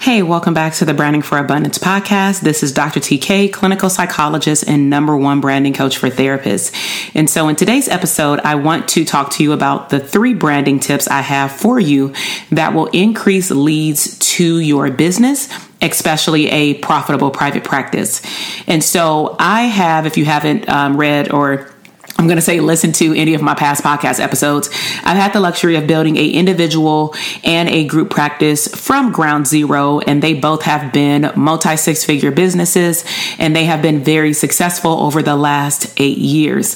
Hey, welcome back to the Branding for Abundance podcast. This is Dr. TK, clinical psychologist and #1 branding coach for therapists. And so in today's episode, I want to talk to you about the 3 branding tips I have for you that will increase leads to your business, especially a profitable private practice. And so I have, if you haven't read or I'm going to say listen to any of my past podcast episodes, I've had the luxury of building an individual and a group practice from ground zero, and they both have been multi-6-figure businesses, and they have been very successful over the last 8 years.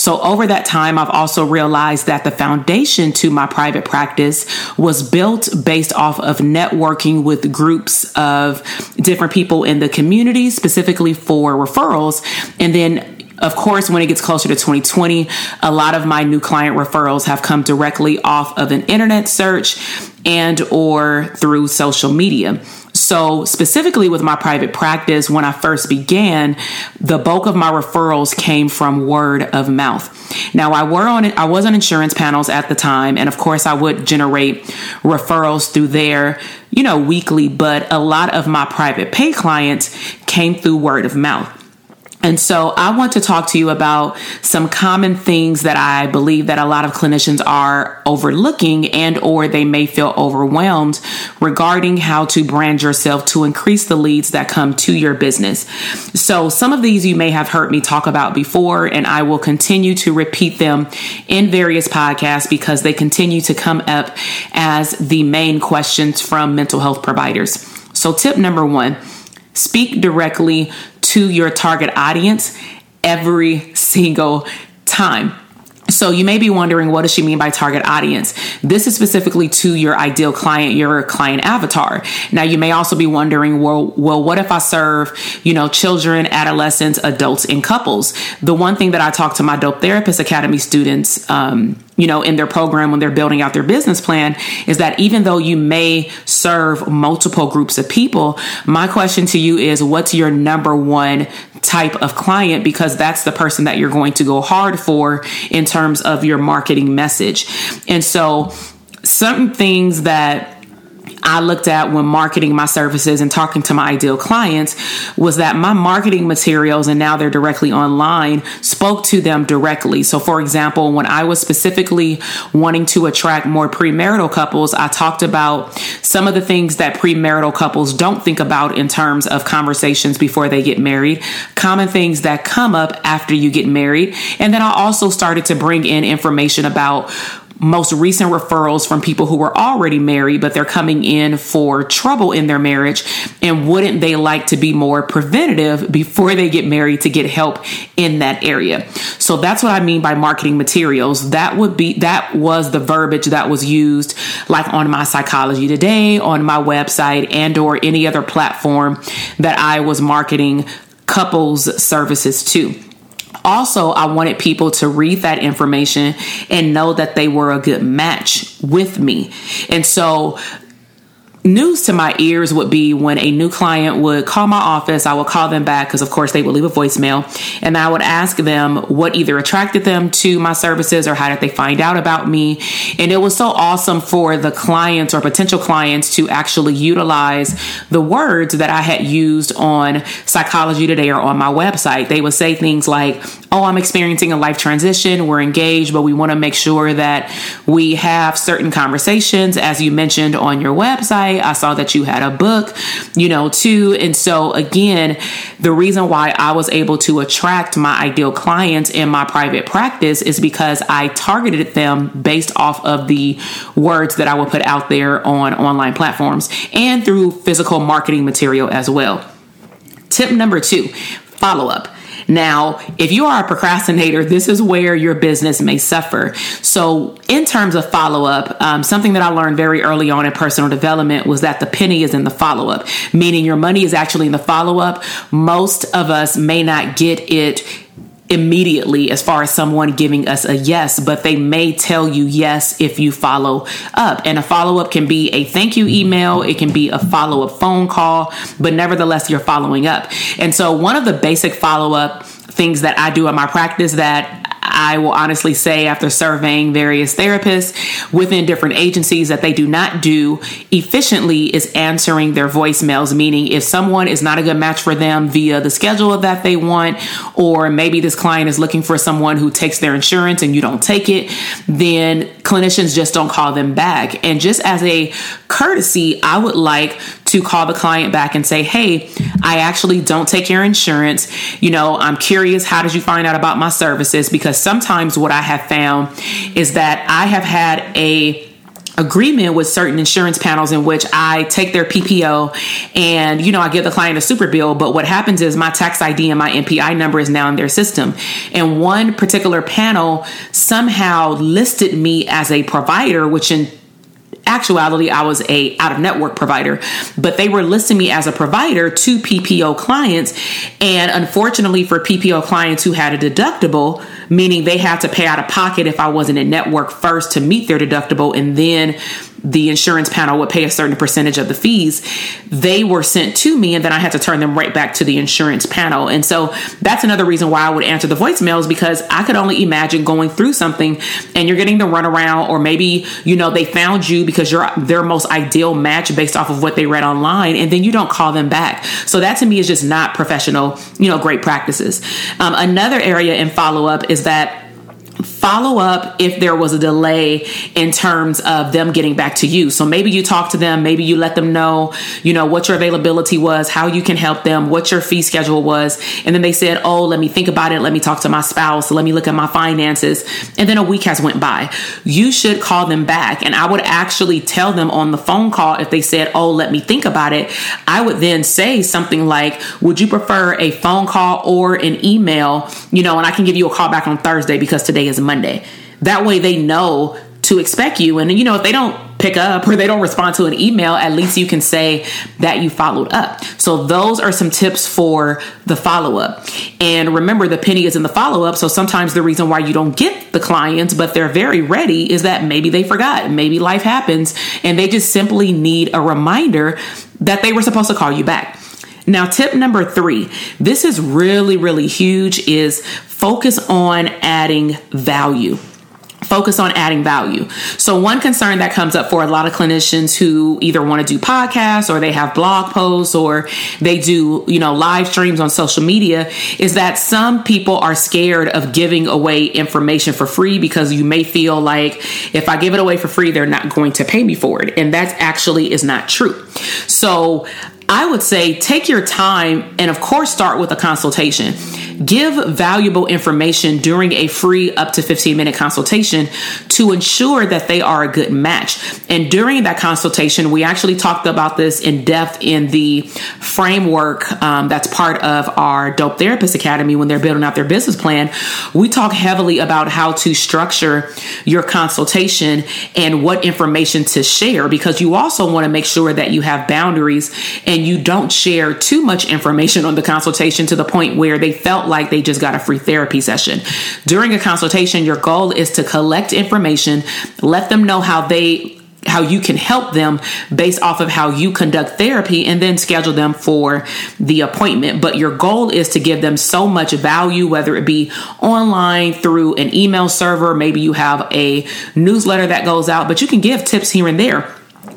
So over that time, I've also realized that the foundation to my private practice was built based off of networking with groups of different people in the community, specifically for referrals, and then of course, when it gets closer to 2020, a lot of my new client referrals have come directly off of an internet search and or through social media. So specifically with my private practice, when I first began, the bulk of my referrals came from word of mouth. Now I was on insurance panels at the time, and of course I would generate referrals through there, weekly, but a lot of my private pay clients came through word of mouth. And so I want to talk to you about some common things that I believe that a lot of clinicians are overlooking and or they may feel overwhelmed regarding how to brand yourself to increase the leads that come to your business. So some of these you may have heard me talk about before, and I will continue to repeat them in various podcasts because they continue to come up as the main questions from mental health providers. So tip number 1, speak directly to your target audience every single time. So you may be wondering, what does she mean by target audience? This is specifically to your ideal client, your client avatar. Now you may also be wondering, well, what if I serve, children, adolescents, adults, and couples? The one thing that I talk to my Dope Therapist Academy students, in their program when they're building out their business plan is that even though you may serve multiple groups of people, my question to you is, what's your #1 type of client, because that's the person that you're going to go hard for in terms of your marketing message. And so some things that I looked at when marketing my services and talking to my ideal clients was that my marketing materials, and now they're directly online, spoke to them directly. So for example, when I was specifically wanting to attract more premarital couples, I talked about some of the things that premarital couples don't think about in terms of conversations before they get married, common things that come up after you get married. And then I also started to bring in information about most recent referrals from people who were already married, but they're coming in for trouble in their marriage. And wouldn't they like to be more preventative before they get married to get help in that area? So that's what I mean by marketing materials. That was the verbiage that was used, like on my Psychology Today, on my website, and or any other platform that I was marketing couples services to. Also, I wanted people to read that information and know that they were a good match with me. And so news to my ears would be when a new client would call my office, I would call them back because, of course, they would leave a voicemail, and I would ask them what either attracted them to my services or how did they find out about me. And it was so awesome for the clients or potential clients to actually utilize the words that I had used on Psychology Today or on my website. They would say things like, oh, I'm experiencing a life transition, we're engaged, but we want to make sure that we have certain conversations. As you mentioned on your website, I saw that you had a book, too. And so again, the reason why I was able to attract my ideal clients in my private practice is because I targeted them based off of the words that I would put out there on online platforms and through physical marketing material as well. Tip number 2, follow up. Now, if you are a procrastinator, this is where your business may suffer. So in terms of follow-up, something that I learned very early on in personal development was that the penny is in the follow-up, meaning your money is actually in the follow-up. Most of us may not get it immediately as far as someone giving us a yes, but they may tell you yes if you follow up. And a follow-up can be a thank you email. It can be a follow-up phone call, but nevertheless, you're following up. And so one of the basic follow-up things that I do in my practice that I will honestly say after surveying various therapists within different agencies that they do not do efficiently is answering their voicemails, meaning if someone is not a good match for them via the schedule that they want, or maybe this client is looking for someone who takes their insurance and you don't take it, then clinicians just don't call them back. And just as a courtesy, I would like to call the client back and say, hey, I actually don't take your insurance. You know, I'm curious, how did you find out about my services? Because sometimes what I have found is that I have had a agreement with certain insurance panels in which I take their PPO and, you know, I give the client a super bill. But what happens is my tax ID and my NPI number is now in their system. And one particular panel somehow listed me as a provider, which in actuality, I was a out-of-network provider, but they were listing me as a provider to PPO clients. And unfortunately for PPO clients who had a deductible, meaning they had to pay out of pocket if I wasn't in network first to meet their deductible, and then the insurance panel would pay a certain percentage of the fees, they were sent to me, and then I had to turn them right back to the insurance panel. And so that's another reason why I would answer the voicemails, because I could only imagine going through something and you're getting the runaround, or maybe, you know, they found you because you're their most ideal match based off of what they read online, and then you don't call them back. So that to me is just not professional, you know, great practices. Another area in follow-up is that follow up if there was a delay in terms of them getting back to you. So maybe you talk to them, maybe you let them know, you know, what your availability was, how you can help them, what your fee schedule was. And then they said, oh, let me think about it. Let me talk to my spouse. Let me look at my finances. And then a week has went by. You should call them back. And I would actually tell them on the phone call, if they said, oh, let me think about it, I would then say something like, would you prefer a phone call or an email? You know, and I can give you a call back on Thursday because today is Monday. That way they know to expect you. And, you know, if they don't pick up or they don't respond to an email, at least you can say that you followed up. So those are some tips for the follow-up. And remember, the penny is in the follow-up. So sometimes the reason why you don't get the clients, but they're very ready, is that maybe they forgot, maybe life happens, and they just simply need a reminder that they were supposed to call you back. Now, tip number 3, this is really, really huge, is focus on adding value. Focus on adding value. So one concern that comes up for a lot of clinicians who either want to do podcasts or they have blog posts or they do, you know, live streams on social media is that some people are scared of giving away information for free because you may feel like if I give it away for free, they're not going to pay me for it. And that actually is not true. So I would say take your time and, of course, start with a consultation. Give valuable information during a free up to 15-minute consultation to ensure that they are a good match. And during that consultation, we actually talked about this in depth in the framework that's part of our Dope Therapist Academy when they're building out their business plan. We talk heavily about how to structure your consultation and what information to share, because you also want to make sure that you have boundaries and you don't share too much information on the consultation to the point where they felt like they just got a free therapy session. During a consultation, your goal is to collect information, let them know how you can help them based off of how you conduct therapy, and then schedule them for the appointment. But your goal is to give them so much value, whether it be online through an email server, maybe you have a newsletter that goes out, but you can give tips here and there.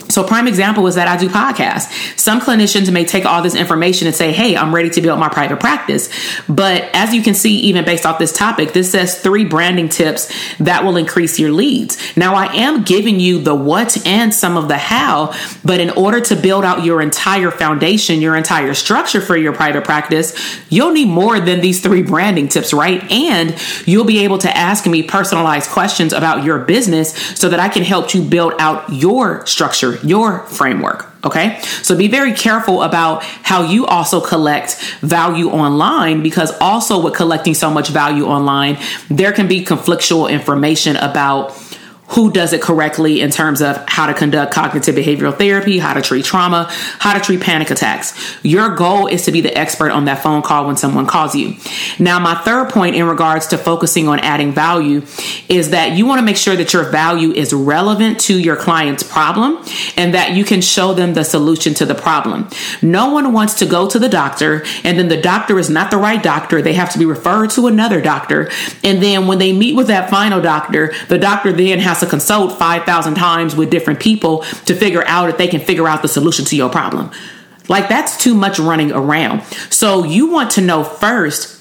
So prime example is that I do podcasts. Some clinicians may take all this information and say, hey, I'm ready to build my private practice. But as you can see, even based off this topic, this says 3 branding tips that will increase your leads. Now, I am giving you the what and some of the how, but in order to build out your entire foundation, your entire structure for your private practice, you'll need more than these 3 branding tips, right? And you'll be able to ask me personalized questions about your business so that I can help you build out your structure, structure, your framework. Okay. So be very careful about how you also collect value online, because also with collecting so much value online, there can be conflictual information about who does it correctly in terms of how to conduct cognitive behavioral therapy, how to treat trauma, how to treat panic attacks. Your goal is to be the expert on that phone call when someone calls you. Now, my third point in regards to focusing on adding value is that you want to make sure that your value is relevant to your client's problem and that you can show them the solution to the problem. No one wants to go to the doctor and then the doctor is not the right doctor. They have to be referred to another doctor. And then when they meet with that final doctor, the doctor then has to consult 5,000 times with different people to figure out if they can figure out the solution to your problem. Like, that's too much running around. So you want to know first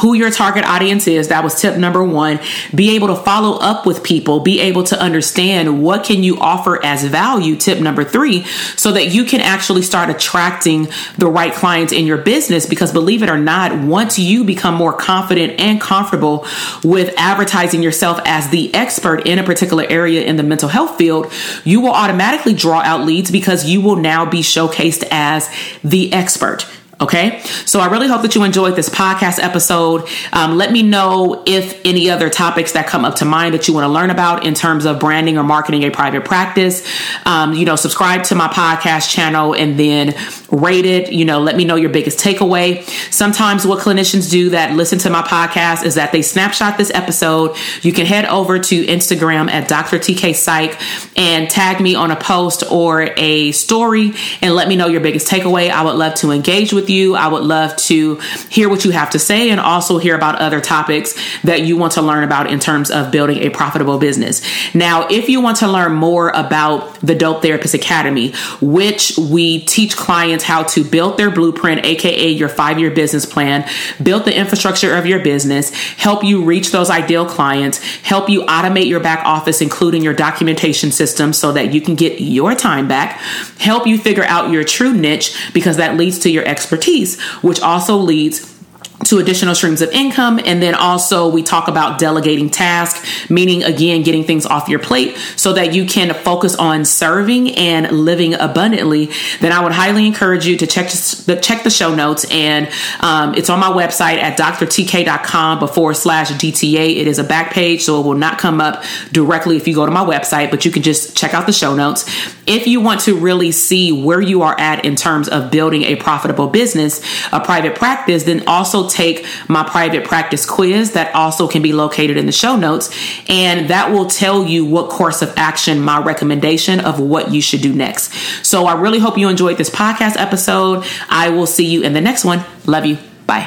who your target audience is. That was tip number one. Be able to follow up with people, be able to understand what can you offer as value, tip number three, so that you can actually start attracting the right clients in your business. Because believe it or not, once you become more confident and comfortable with advertising yourself as the expert in a particular area in the mental health field, you will automatically draw out leads because you will now be showcased as the expert. Okay, so I really hope that you enjoyed this podcast episode. Let me know if any other topics that come up to mind that you want to learn about in terms of branding or marketing a private practice. Subscribe to my podcast channel and then rate it. Let me know your biggest takeaway. Sometimes what clinicians do that listen to my podcast is that they snapshot this episode. You can head over to Instagram at Dr. TK Psych and tag me on a post or a story and let me know your biggest takeaway. I would love to engage with you. I would love to hear what you have to say and also hear about other topics that you want to learn about in terms of building a profitable business. Now, if you want to learn more about the Dope Therapist Academy, which we teach clients how to build their blueprint, aka your 5-year business plan, build the infrastructure of your business, help you reach those ideal clients, help you automate your back office, including your documentation system so that you can get your time back, help you figure out your true niche because that leads to your expertise, which also leads to additional streams of income. And then also we talk about delegating tasks, meaning again, getting things off your plate so that you can focus on serving and living abundantly. Then I would highly encourage you to check the show notes. And it's on my website at drtk.com/DTA. It is a back page, so it will not come up directly if you go to my website, but you can just check out the show notes. If you want to really see where you are at in terms of building a profitable business, a private practice, then also take my private practice quiz that also can be located in the show notes. And that will tell you what course of action, my recommendation of what you should do next. So I really hope you enjoyed this podcast episode. I will see you in the next one. Love you. Bye.